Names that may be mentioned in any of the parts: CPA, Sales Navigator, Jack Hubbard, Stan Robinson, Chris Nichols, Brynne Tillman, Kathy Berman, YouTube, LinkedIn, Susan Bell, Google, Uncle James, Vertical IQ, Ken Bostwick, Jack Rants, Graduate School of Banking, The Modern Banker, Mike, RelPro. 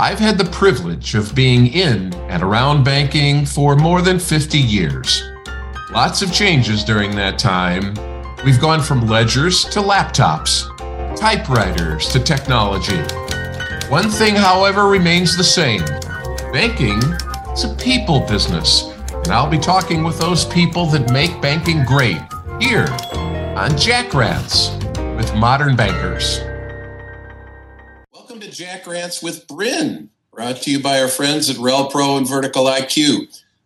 I've had the privilege of being in and around banking for more than 50 years. Lots of changes during that time. We've gone from ledgers to laptops, typewriters to technology. One thing, however, remains the same. Banking is a people business, and I'll be talking with those people that make banking great here on Jack Rants with Modern Bankers. Welcome to Jack Rants with Brynne, brought to you by our friends at RelPro and Vertical IQ.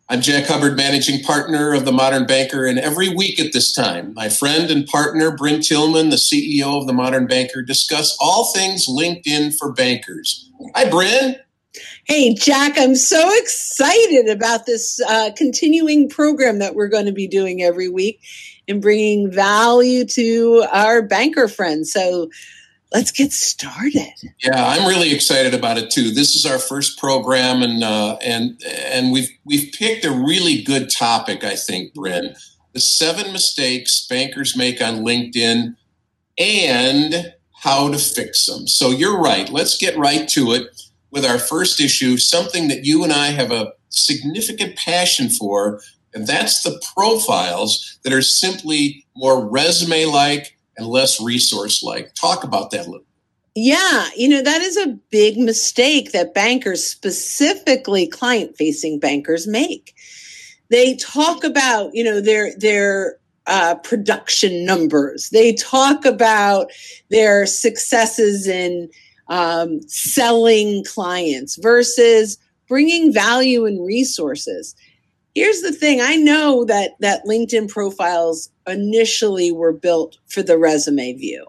I'm Jack Hubbard, managing partner of The Modern Banker, and every week at this time, my friend and partner, Brynne Tillman, the CEO of The Modern Banker, discuss all things LinkedIn for bankers. Hi, Brynne. Hey, Jack, I'm so excited about this continuing program that we're going to be doing every week and bringing value to our banker friends. So let's get started. Yeah, I'm really excited about it too. This is our first program, and we've picked a really good topic, I think, Brynne. The 7 mistakes bankers make on LinkedIn and how to fix them. So you're right. Let's get right to it with our first issue, something that you and I have a significant passion for, and that's the profiles that are simply more resume-like and less resource-like. Talk about that a little. Yeah, that is a big mistake that bankers, specifically client-facing bankers, make. They talk about, their production numbers. They talk about their successes in selling clients versus bringing value and resources. Here's the thing. I know that LinkedIn profiles initially were built for the resume view.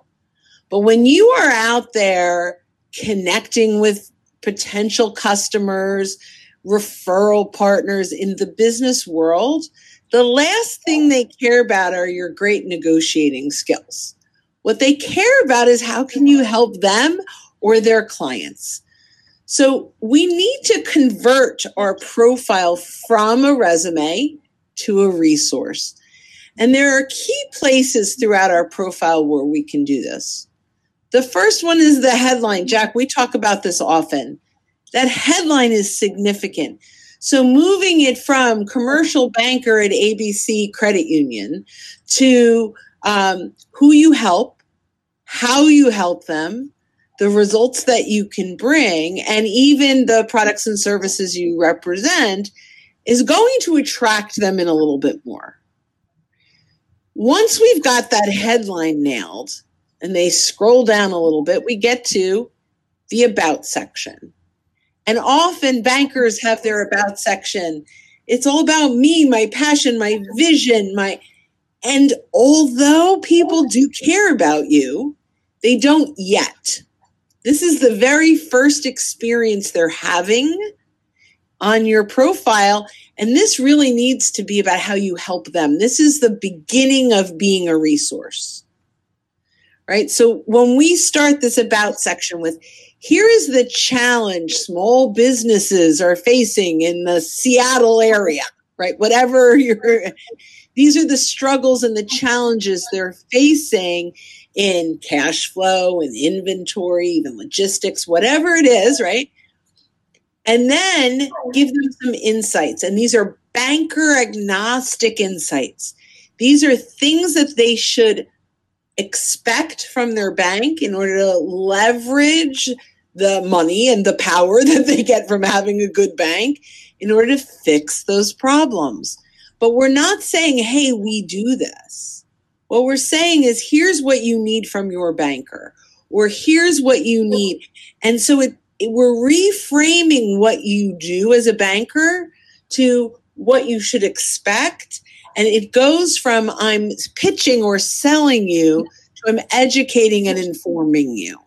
But when you are out there connecting with potential customers, referral partners in the business world, the last thing they care about are your great negotiating skills. What they care about is how can you help them or their clients. So we need to convert our profile from a resume to a resource. And there are key places throughout our profile where we can do this. The first one is the headline. Jack, we talk about this often. That headline is significant. So moving it from commercial banker at ABC Credit Union to who you help, how you help them, the results that you can bring, and even the products and services you represent is going to attract them in a little bit more. Once we've got that headline nailed and they scroll down a little bit, we get to the about section. And often bankers have their about section. It's all about me, my passion, my vision, and although people do care about you, they don't yet. This is the very first experience they're having on your profile. And this really needs to be about how you help them. This is the beginning of being a resource, right? So when we start this about section with, here is the challenge small businesses are facing in the Seattle area, right? Whatever these are the struggles and the challenges they're facing in cash flow and inventory, even logistics, whatever it is, right? And then give them some insights. And these are banker agnostic insights. These are things that they should expect from their bank in order to leverage the money and the power that they get from having a good bank in order to fix those problems. But we're not saying, hey, we do this. What we're saying is, here's what you need from your banker, or here's what you need. And so we're reframing what you do as a banker to what you should expect. And it goes from I'm pitching or selling you to I'm educating and informing you.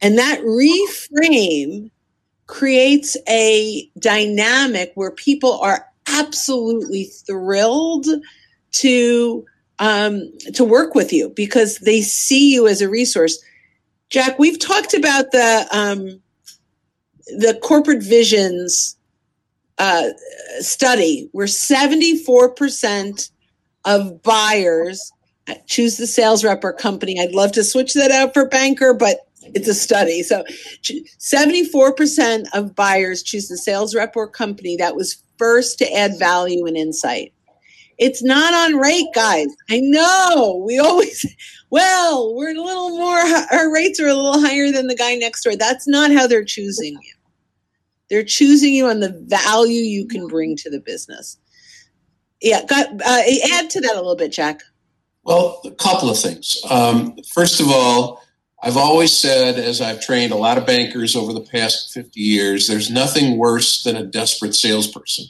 And that reframe creates a dynamic where people are absolutely thrilled to work with you because they see you as a resource. Jack, we've talked about the corporate visions study where 74% of buyers choose the sales rep or company. I'd love to switch that out for banker, but It's a study. So 74% of buyers choose the sales rep or company that was first to add value and insight. It's not on rate, guys. I know we always, well, we're a little more, our rates are a little higher than the guy next door. That's not how they're choosing you. They're choosing you on the value you can bring to the business. Yeah, add to that a little bit, Jack. Well, a couple of things. First of all, I've always said, as I've trained a lot of bankers over the past 50 years, there's nothing worse than a desperate salesperson.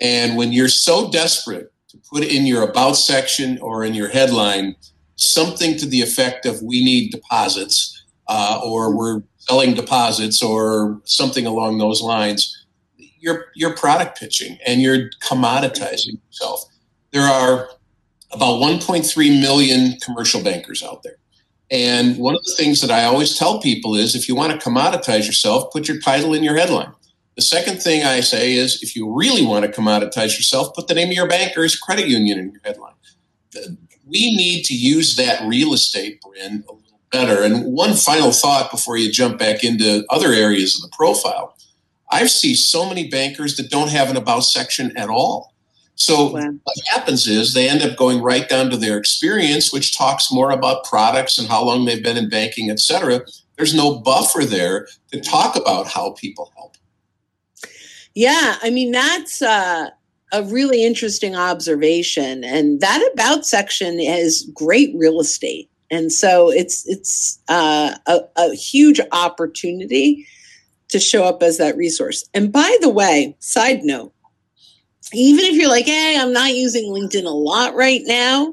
And when you're so desperate, to put in your about section or in your headline something to the effect of we need deposits or we're selling deposits or something along those lines, you're product pitching and you're commoditizing yourself. There are about 1.3 million commercial bankers out there. And one of the things that I always tell people is if you want to commoditize yourself, put your title in your headline. The second thing I say is if you really want to commoditize yourself, put the name of your banker's credit union in your headline. We need to use that real estate, Brynne, a little better. And one final thought before you jump back into other areas of the profile. I've seen so many bankers that don't have an about section at all. So what happens is they end up going right down to their experience, which talks more about products and how long they've been in banking, et cetera. There's no buffer there to talk about how people help. Yeah, I mean, that's a really interesting observation. And that about section is great real estate. And so it's a huge opportunity to show up as that resource. And by the way, side note, even if you're like, hey, I'm not using LinkedIn a lot right now,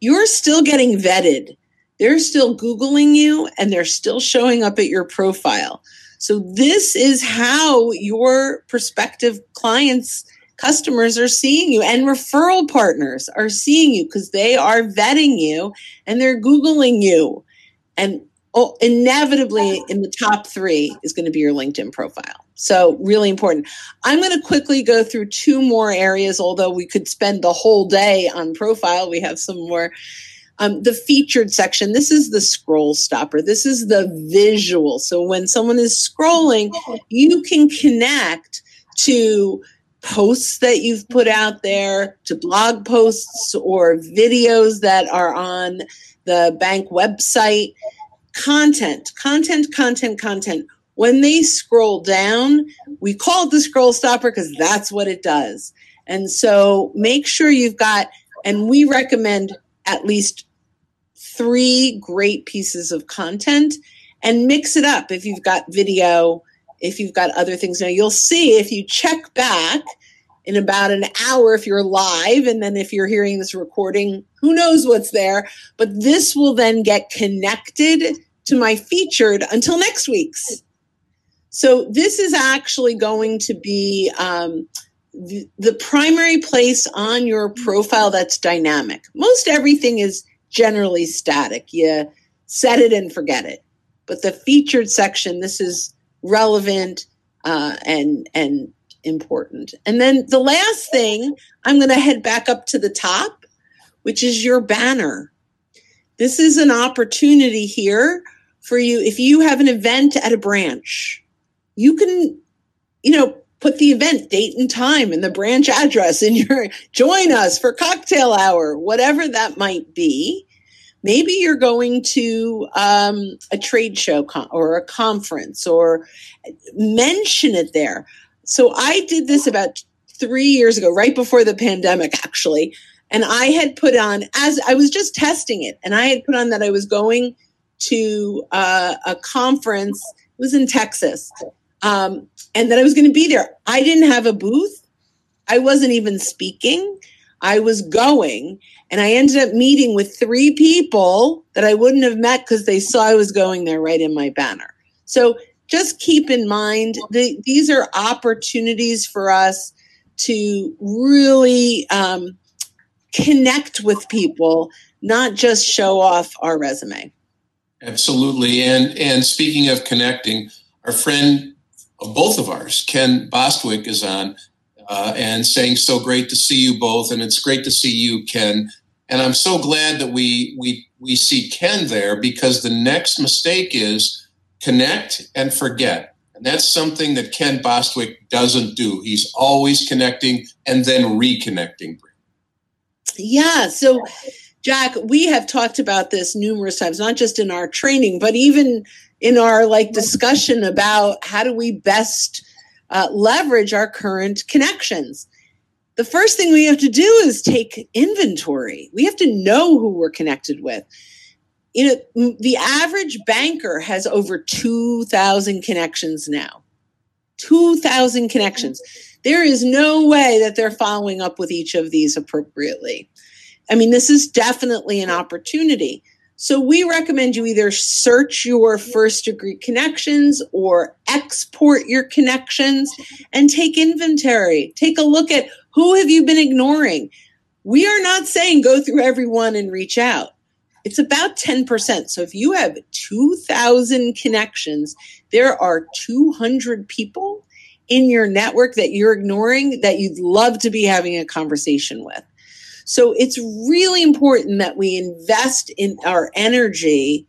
you're still getting vetted. They're still Googling you and they're still showing up at your profile. So this is how your prospective clients, customers are seeing you and referral partners are seeing you because they are vetting you and they're Googling you. And inevitably in the top three is going to be your LinkedIn profile. So really important. I'm going to quickly go through two more areas, although we could spend the whole day on profile. We have some more. The featured section, this is the scroll stopper. This is the visual. So when someone is scrolling, you can connect to posts that you've put out there, to blog posts or videos that are on the bank website. Content. When they scroll down, we call it the scroll stopper because that's what it does. And so make sure you've got, and we recommend at least 3 great pieces of content and mix it up. If you've got video, if you've got other things. Now you'll see if you check back in about an hour, if you're live, and then if you're hearing this recording, who knows what's there, but this will then get connected to my featured until next week's. So this is actually going to be, the primary place on your profile that's dynamic. Most everything is generally static. You set it and forget it. But the featured section, this is relevant and important. And then the last thing, I'm going to head back up to the top, which is your banner. This is an opportunity here for you. If you have an event at a branch, you can, put the event date and time and the branch address in your join us for cocktail hour, whatever that might be. Maybe you're going to a trade show or a conference or mention it there. So I did this about 3 years ago, right before the pandemic, actually. And I had put on, as I was just testing it, and I had put on that I was going to a conference. It was in Texas. And that I was going to be there. I didn't have a booth. I wasn't even speaking. I was going, and I ended up meeting with 3 people that I wouldn't have met because they saw I was going there right in my banner. So just keep in mind, these are opportunities for us to really connect with people, not just show off our resume. Absolutely. And speaking of connecting, our friend of both of ours, Ken Bostwick, is on and saying, so great to see you both. And it's great to see you, Ken. And I'm so glad that we we see Ken there, because the next mistake is connect and forget. And that's something that Ken Bostwick doesn't do. He's always connecting and then reconnecting. Yeah. So, Jack, we have talked about this numerous times, not just in our training, but even in our discussion about how do we best leverage our current connections. The first thing we have to do is take inventory. We have to know who we're connected with. You know, the average banker has over 2,000 connections now. 2,000 connections. There is no way that they're following up with each of these appropriately. I mean, this is definitely an opportunity. So we recommend you either search your first degree connections or export your connections and take inventory. Take a look at who have you been ignoring. We are not saying go through everyone and reach out. It's about 10%. So if you have 2,000 connections, there are 200 people in your network that you're ignoring that you'd love to be having a conversation with. So it's really important that we invest in our energy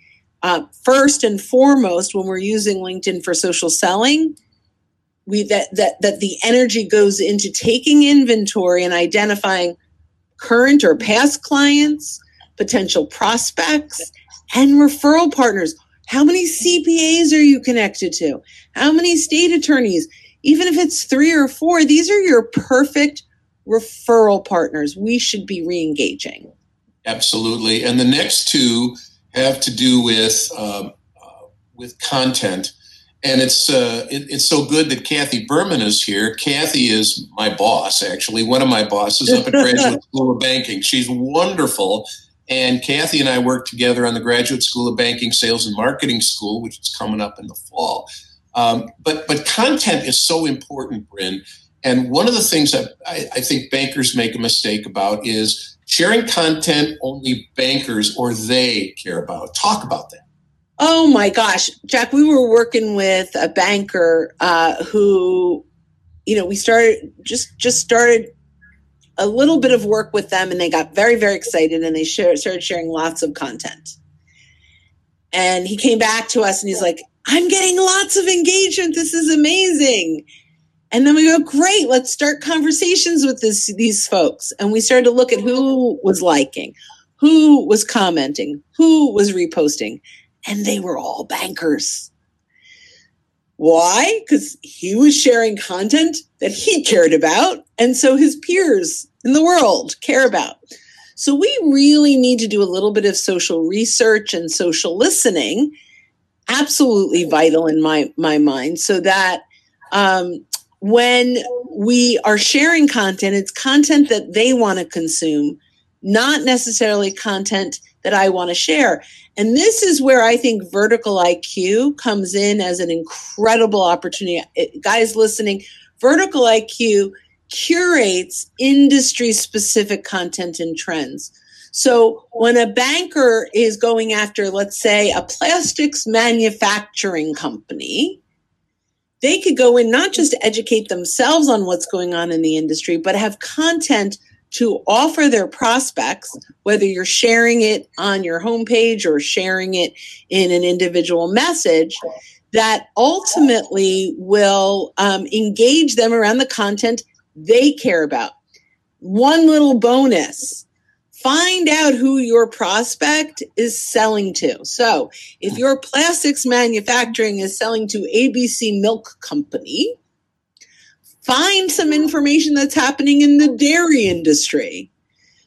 first and foremost when we're using LinkedIn for social selling. That the energy goes into taking inventory and identifying current or past clients, potential prospects, and referral partners. How many CPAs are you connected to? How many state attorneys? Even if it's 3 or 4, these are your perfect referral partners we should be re-engaging. Absolutely. And the next two have to do with content. And it's so good that Kathy Berman is here. Kathy is my boss, actually, one of my bosses up at Graduate School of Banking. She's wonderful. And Kathy and I work together on the Graduate School of Banking, Sales and Marketing School, which is coming up in the fall. But content is so important, Brynne. And one of the things that I think bankers make a mistake about is sharing content only bankers or they care about. Talk about that. Oh, my gosh. Jack, we were working with a banker who, you know, we started started a little bit of work with them, and they got very, very excited, and they started sharing lots of content. And he came back to us and he's like, I'm getting lots of engagement. This is amazing. And then we go, great, let's start conversations with these folks. And we started to look at who was liking, who was commenting, who was reposting. And they were all bankers. Why? Because he was sharing content that he cared about, and so his peers in the world care about. So we really need to do a little bit of social research and social listening, absolutely vital in my mind, so that when we are sharing content, it's content that they want to consume, not necessarily content that I want to share. And this is where I think Vertical IQ comes in as an incredible opportunity. Guys listening, Vertical IQ curates industry-specific content and trends. So when a banker is going after, let's say, a plastics manufacturing company, they could go in not just to educate themselves on what's going on in the industry, but have content to offer their prospects, whether you're sharing it on your homepage or sharing it in an individual message, that ultimately will engage them around the content they care about. One little bonus, find out who your prospect is selling to. So if your plastics manufacturing is selling to ABC Milk Company, find some information that's happening in the dairy industry,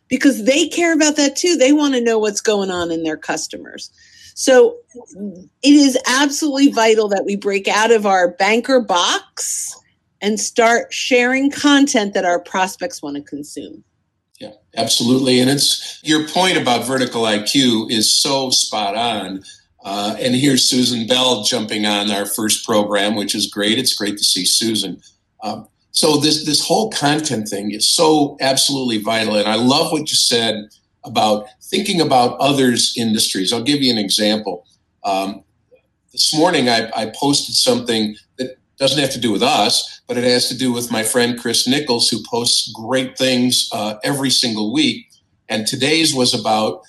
because they care about that too. They want to know what's going on in their customers. So it is absolutely vital that we break out of our banker box and start sharing content that our prospects want to consume. Yeah, absolutely. And it's your point about Vertical IQ is so spot on. And here's Susan Bell jumping on our first program, which is great. It's great to see Susan. So this whole content thing is so absolutely vital. And I love what you said about thinking about others' industries. I'll give you an example. This morning, I posted something that doesn't have to do with us, but it has to do with my friend Chris Nichols, who posts great things every single week. And today's was about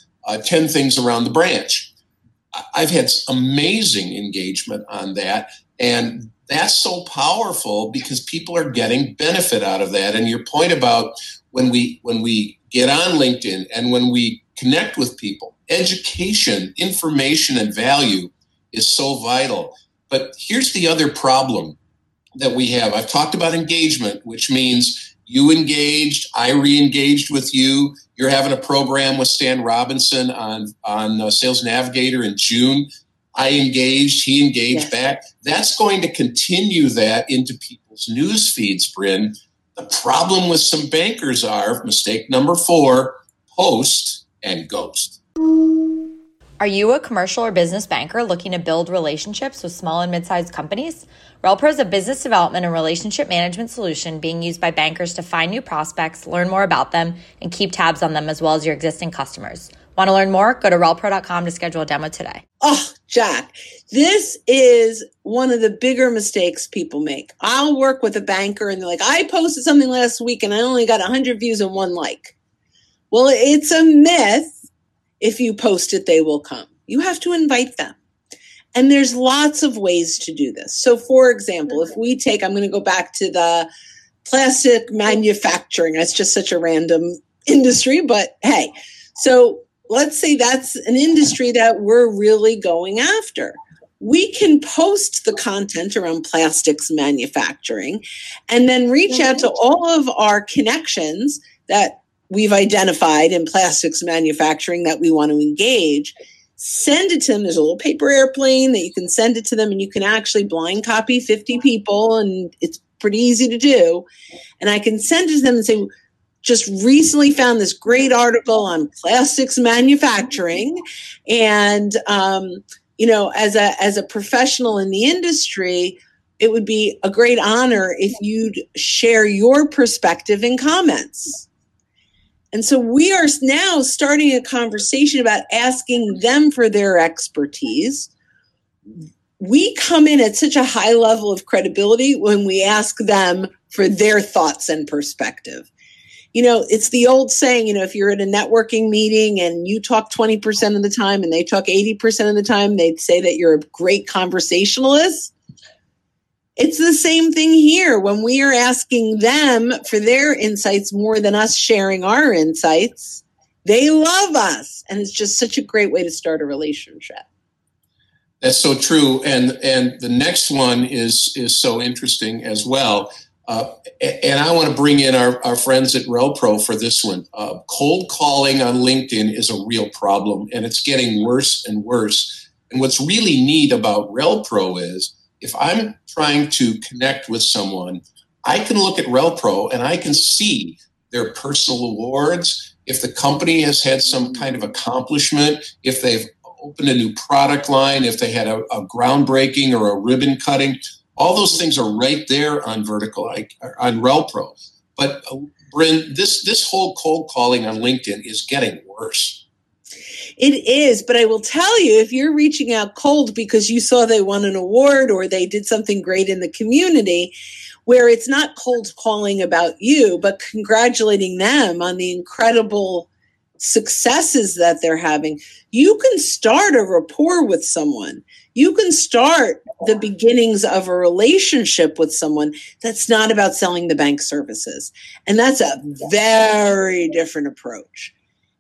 10 things around the branch. I've had amazing engagement on that. And that's so powerful because people are getting benefit out of that. And your point about when we get on LinkedIn and when we connect with people, education, information, and value is so vital. But here's the other problem that we have. I've talked about engagement, which means you engaged, I re-engaged with you. You're having a program with Stan Robinson on Sales Navigator in June. I engaged, he engaged back. That's going to continue that into people's news feeds, Brynne. The problem with some bankers are, mistake number 4, post and ghost. Are you a commercial or business banker looking to build relationships with small and mid-sized companies? RelPro is a business development and relationship management solution being used by bankers to find new prospects, learn more about them, and keep tabs on them as well as your existing customers. Want to learn more? Go to relpro.com to schedule a demo today. Oh, Jack, this is one of the bigger mistakes people make. I'll work with a banker and they're like, I posted something last week and I only got 100 views and 1 like. Well, it's a myth. If you post it, they will come. You have to invite them. And there's lots of ways to do this. So for example, if we take, I'm going to go back to the plastic manufacturing. That's just such a random industry, but hey. So let's say that's an industry that we're really going after. We can post the content around plastics manufacturing and then reach out to all of our connections that we've identified in plastics manufacturing that we want to engage, send it to them. There's a little paper airplane that you can send it to them, and you can actually blind copy 50 people, and it's pretty easy to do. And I can send it to them and say, just recently found this great article on plastics manufacturing. And, you know, as a professional in the industry, it would be a great honor if you'd share your perspective in comments. And so we are now starting a conversation about asking them for their expertise. We come in at such a high level of credibility when we ask them for their thoughts and perspective. You know, it's the old saying, you know, if you're at a networking meeting and you talk 20% of the time and they talk 80% of the time, they'd say that you're a great conversationalist. It's the same thing here. When we are asking them for their insights more than us sharing our insights, they love us. And it's just such a great way to start a relationship. That's so true. And the next one is so interesting as well. And I want to bring in our friends at RelPro for this one. Cold calling on LinkedIn is a real problem, and it's getting worse and worse. And what's really neat about RelPro is if I'm trying to connect with someone, I can look at RelPro and I can see their personal awards, if the company has had some kind of accomplishment, if they've opened a new product line, if they had a groundbreaking or a ribbon cutting. All those things are right there on Vertical IQ, on RelPro. But Brynne, this whole cold calling on LinkedIn is getting worse. It is, but I will tell you, if you're reaching out cold because you saw they won an award or they did something great in the community, where it's not cold calling about you, but congratulating them on the incredible successes that they're having, you can start a rapport with someone. You can start the beginnings of a relationship with someone that's not about selling the bank services. And that's a very different approach.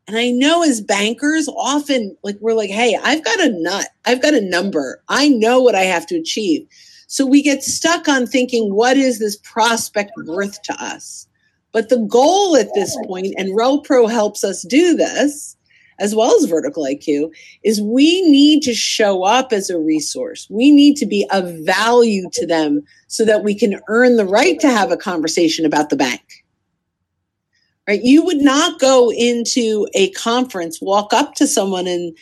And I know as bankers, often like we're like, hey, I've got a nut. I've got a number. I know what I have to achieve. So we get stuck on thinking, what is this prospect worth to us? But the goal at this point, and RelPro helps us do this, as well as Vertical IQ, is we need to show up as a resource. We need to be of value to them so that we can earn the right to have a conversation about the bank. Right? You would not go into a conference, walk up to someone and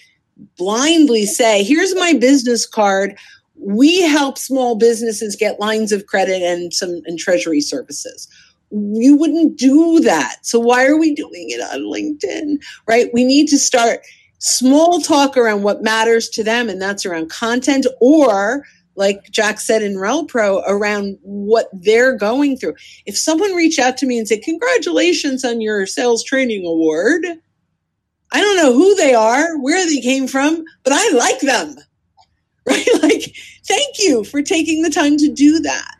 blindly say, here's my business card. We help small businesses get lines of credit and treasury services. You wouldn't do that. So why are we doing it on LinkedIn, right? We need to start small talk around what matters to them, and that's around content or, like Jack said in RelPro, around what they're going through. If someone reached out to me and said, congratulations on your sales training award, I don't know who they are, where they came from, but I like them, right? Like, thank you for taking the time to do that.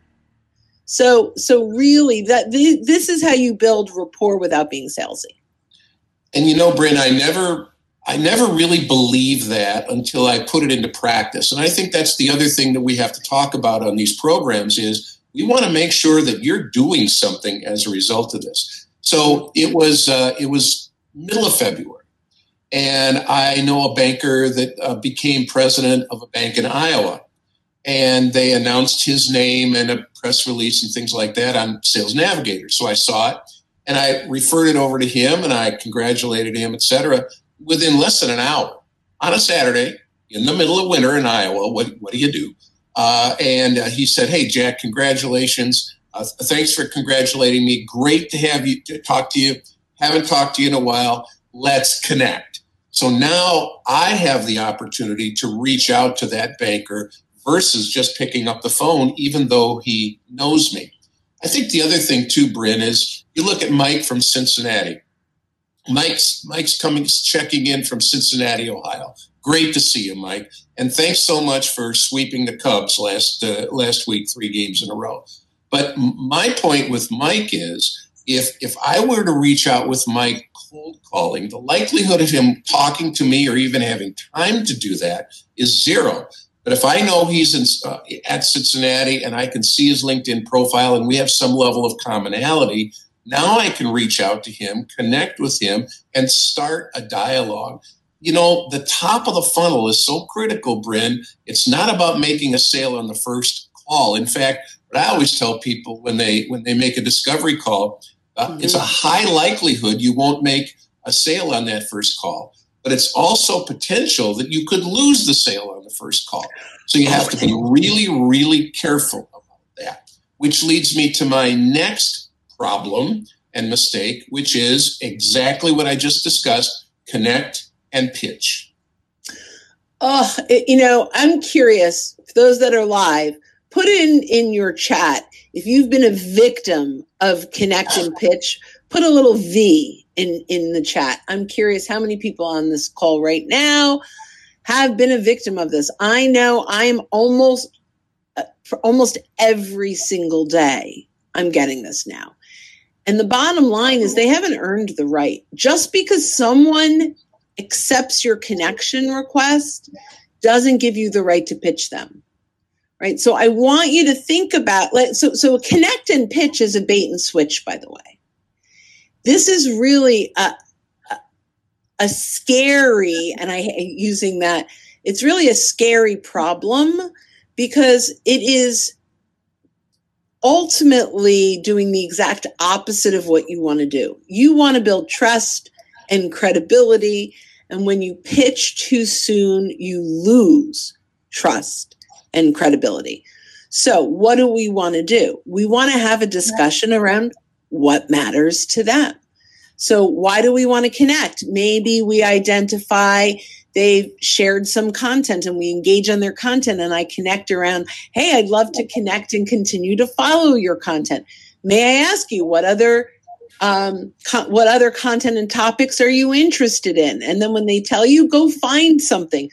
So really, that this is how you build rapport without being salesy. And you know, Brynne, I never really believed that until I put it into practice. And I think that's the other thing that we have to talk about on these programs is we want to make sure that you're doing something as a result of this. So it was middle of February, and I know a banker that became president of a bank in Iowa, and they announced his name and a press release and things like that on Sales Navigator. So I saw it, and I referred it over to him, and I congratulated him, et cetera. Within less than an hour, on a Saturday, in the middle of winter in Iowa, what do you do? He said, hey, Jack, congratulations. Thanks for congratulating me. Great to have you, to talk to you. Haven't talked to you in a while. Let's connect. So now I have the opportunity to reach out to that banker versus just picking up the phone, even though he knows me. I think the other thing, too, Brynne, is you look at Mike from Cincinnati. Mike's coming, checking in from Cincinnati, Ohio. Great to see you, Mike. And thanks so much for sweeping the Cubs last week, 3 games in a row. But my point with Mike is if I were to reach out with Mike cold calling, the likelihood of him talking to me or even having time to do that is zero. But if I know he's at Cincinnati and I can see his LinkedIn profile and we have some level of commonality, now I can reach out to him, connect with him, and start a dialogue. You know, the top of the funnel is so critical, Brynne. It's not about making a sale on the first call. In fact, what I always tell people when they make a discovery call, it's a high likelihood you won't make a sale on that first call. But it's also potential that you could lose the sale on the first call. So you have to be really, really careful about that, which leads me to my next problem and mistake, which is exactly what I just discussed, connect and pitch. Oh, you know, I'm curious, for those that are live, put in your chat, if you've been a victim of connect and pitch, put a little V in the chat. I'm curious how many people on this call right now have been a victim of this. I know I'm for almost every single day, I'm getting this now. And the bottom line is they haven't earned the right. Just because someone accepts your connection request doesn't give you the right to pitch them, right? So I want you to think about, so connect and pitch is a bait and switch, by the way. This is really a scary, and I hate using that, it's really a scary problem because it is ultimately doing the exact opposite of what you want to do. You want to build trust and credibility. And when you pitch too soon, you lose trust and credibility. So what do we want to do? We want to have a discussion around what matters to them. So why do we want to connect? Maybe we identify they've shared some content and we engage on their content, and I connect around, hey, I'd love to connect and continue to follow your content. May I ask you what other content and topics are you interested in? And then when they tell you, go find something,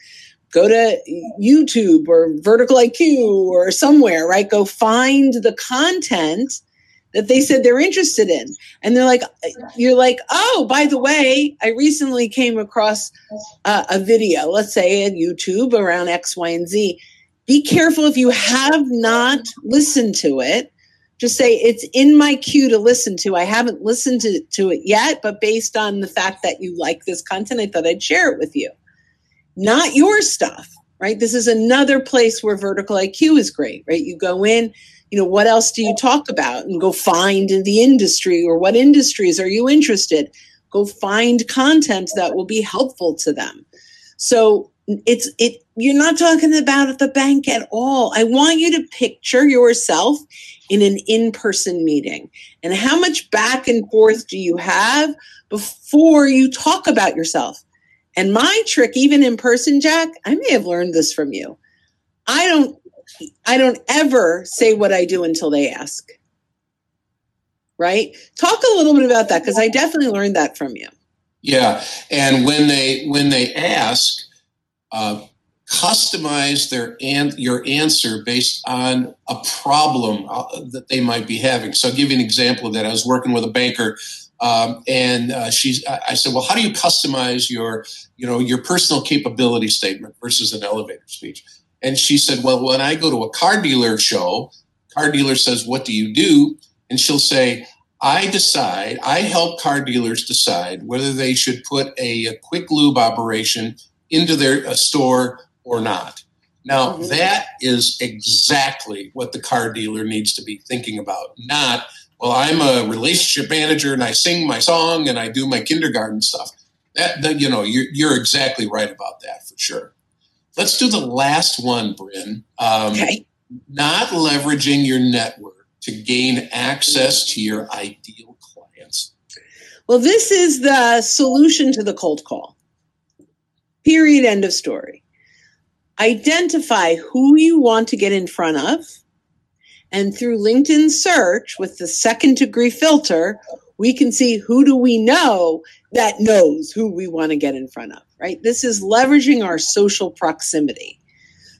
go to YouTube or Vertical IQ or somewhere, right? Go find the content that they said they're interested in. And they're like, you're like, oh, by the way, I recently came across a video, let's say on YouTube around X, Y, and Z. Be careful if you have not listened to it. Just say, it's in my queue to listen to. I haven't listened to it yet, but based on the fact that you like this content, I thought I'd share it with you. Not your stuff, right? This is another place where Vertical IQ is great, right? You go in, you know, what else do you talk about? And go find the industry, or what industries are you interested? Go find content that will be helpful to them. So it's you're not talking about at the bank at all. I want you to picture yourself in an in-person meeting. And how much back and forth do you have before you talk about yourself? And my trick, even in person, Jack, I may have learned this from you. I don't ever say what I do until they ask, right? Talk a little bit about that, because I definitely learned that from you. Yeah, and when they ask, customize your answer based on a problem that they might be having. So I'll give you an example of that. I was working with a banker, I said, "Well, how do you customize your personal capability statement versus an elevator speech?" And she said, "Well, when I go to a car dealer show, car dealer says, 'What do you do?' And she'll say, I help car dealers decide whether they should put a quick lube operation into their store or not." Now, that is exactly what the car dealer needs to be thinking about, not, "Well, I'm a relationship manager and I sing my song and I do my kindergarten stuff." You're exactly right about that for sure. Let's do the last one, Brynne. Okay. Not leveraging your network to gain access to your ideal clients. Well, this is the solution to the cold call. Period, end of story. Identify who you want to get in front of, and through LinkedIn search with the second degree filter, we can see who do we know that knows who we want to get in front of, right? This is leveraging our social proximity.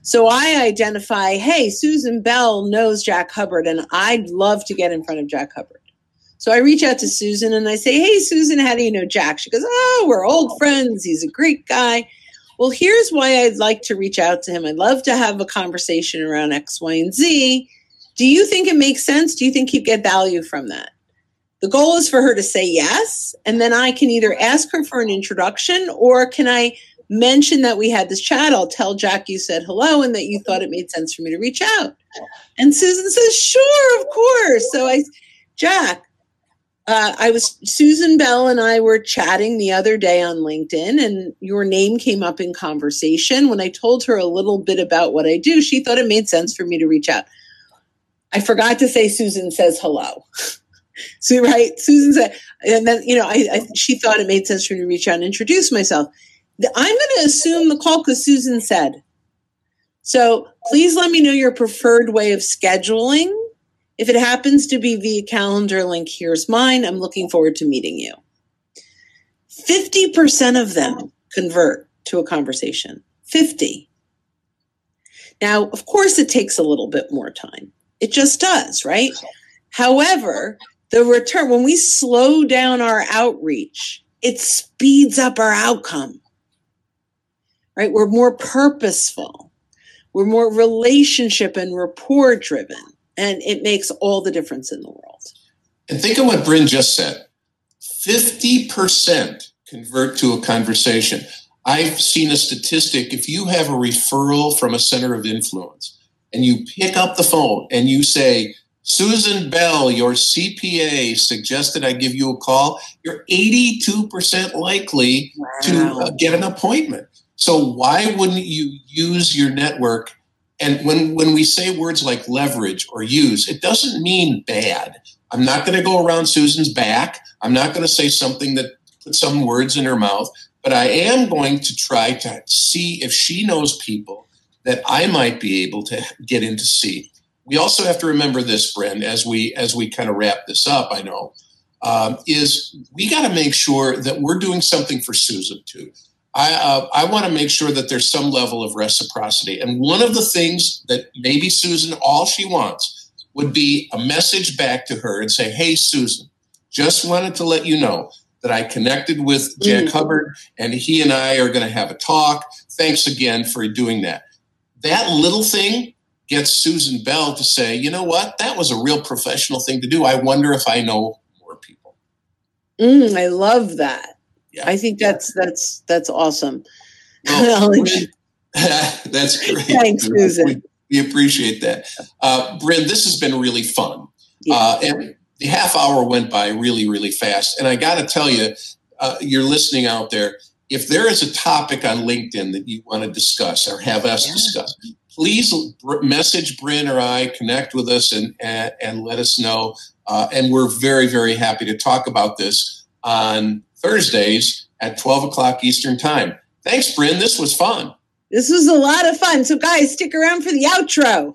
So I identify, hey, Susan Bell knows Jack Hubbard, and I'd love to get in front of Jack Hubbard. So I reach out to Susan and I say, "Hey, Susan, how do you know Jack?" She goes, "Oh, we're old friends. He's a great guy. Well, here's why I'd like to reach out to him. I'd love to have a conversation around X, Y, and Z. Do you think it makes sense? Do you think he'd get value from that?" The goal is for her to say yes, and then I can either ask her for an introduction, or can I mention that we had this chat? I'll tell Jack you said hello and that you thought it made sense for me to reach out. And Susan says, "Sure, of course." So Susan Bell and I were chatting the other day on LinkedIn, and your name came up in conversation. When I told her a little bit about what I do, she thought it made sense for me to reach out. I forgot to say Susan says hello. So, right, Susan said, and then, she thought it made sense for me to reach out and introduce myself. I'm going to assume the call because Susan said. So please let me know your preferred way of scheduling. If it happens to be via calendar link, here's mine. I'm looking forward to meeting you. 50% of them convert to a conversation. 50. Now, of course, it takes a little bit more time. It just does, right? However, the return, when we slow down our outreach, it speeds up our outcome. Right? We're more purposeful. We're more relationship and rapport driven. And it makes all the difference in the world. And think of what Brynne just said. 50% convert to a conversation. I've seen a statistic. If you have a referral from a center of influence and you pick up the phone and you say, "Susan Bell, your CPA suggested I give you a call," you're 82% likely to get an appointment. So why wouldn't you use your network? And when we say words like leverage or use, it doesn't mean bad. I'm not going to go around Susan's back. I'm not going to say something that puts some words in her mouth. But I am going to try to see if she knows people that I might be able to get in to see. We also have to remember this, Brynne, as we kind of wrap this up, I know, is we got to make sure that we're doing something for Susan too. I want to make sure that there's some level of reciprocity. And one of the things that maybe Susan, all she wants would be a message back to her and say, "Hey, Susan, just wanted to let you know that I connected with Jack Hubbard, and he and I are going to have a talk. Thanks again for doing that." That little thing gets Susan Bell to say, "You know what? That was a real professional thing to do. I wonder if I know more people." I love that. Yeah. I think that's awesome. Well, that's great. Thanks, Susan. We appreciate that. Brynne, this has been really fun. Yeah. And the half hour went by really, really fast. And I got to tell you, you're listening out there, if there is a topic on LinkedIn that you want to discuss or have us discuss, please message Brynne or I, connect with us and let us know. And we're very, very happy to talk about this on Thursdays at 12 o'clock Eastern time. Thanks, Brynne. This was fun. This was a lot of fun. So guys, stick around for the outro.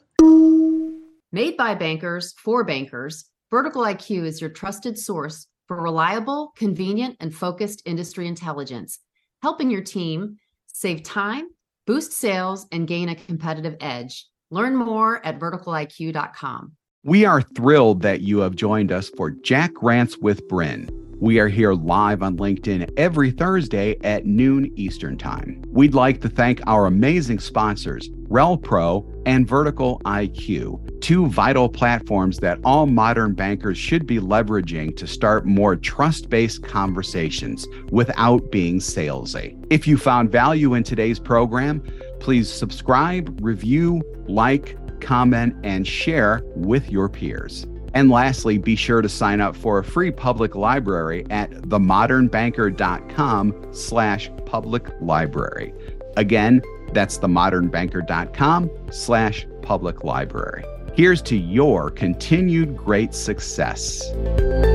Made by bankers for bankers, Vertical IQ is your trusted source for reliable, convenient, and focused industry intelligence, helping your team save time, boost sales, and gain a competitive edge. Learn more at verticaliq.com. We are thrilled that you have joined us for Jack Rants with Brynne. We are here live on LinkedIn every Thursday at noon Eastern Time. We'd like to thank our amazing sponsors, RelPro and Vertical IQ, two vital platforms that all modern bankers should be leveraging to start more trust-based conversations without being salesy. If you found value in today's program, please subscribe, review, like, comment, and share with your peers. And lastly, be sure to sign up for a free public library at themodernbanker.com/public library. Again, that's themodernbanker.com/public library. Here's to your continued great success.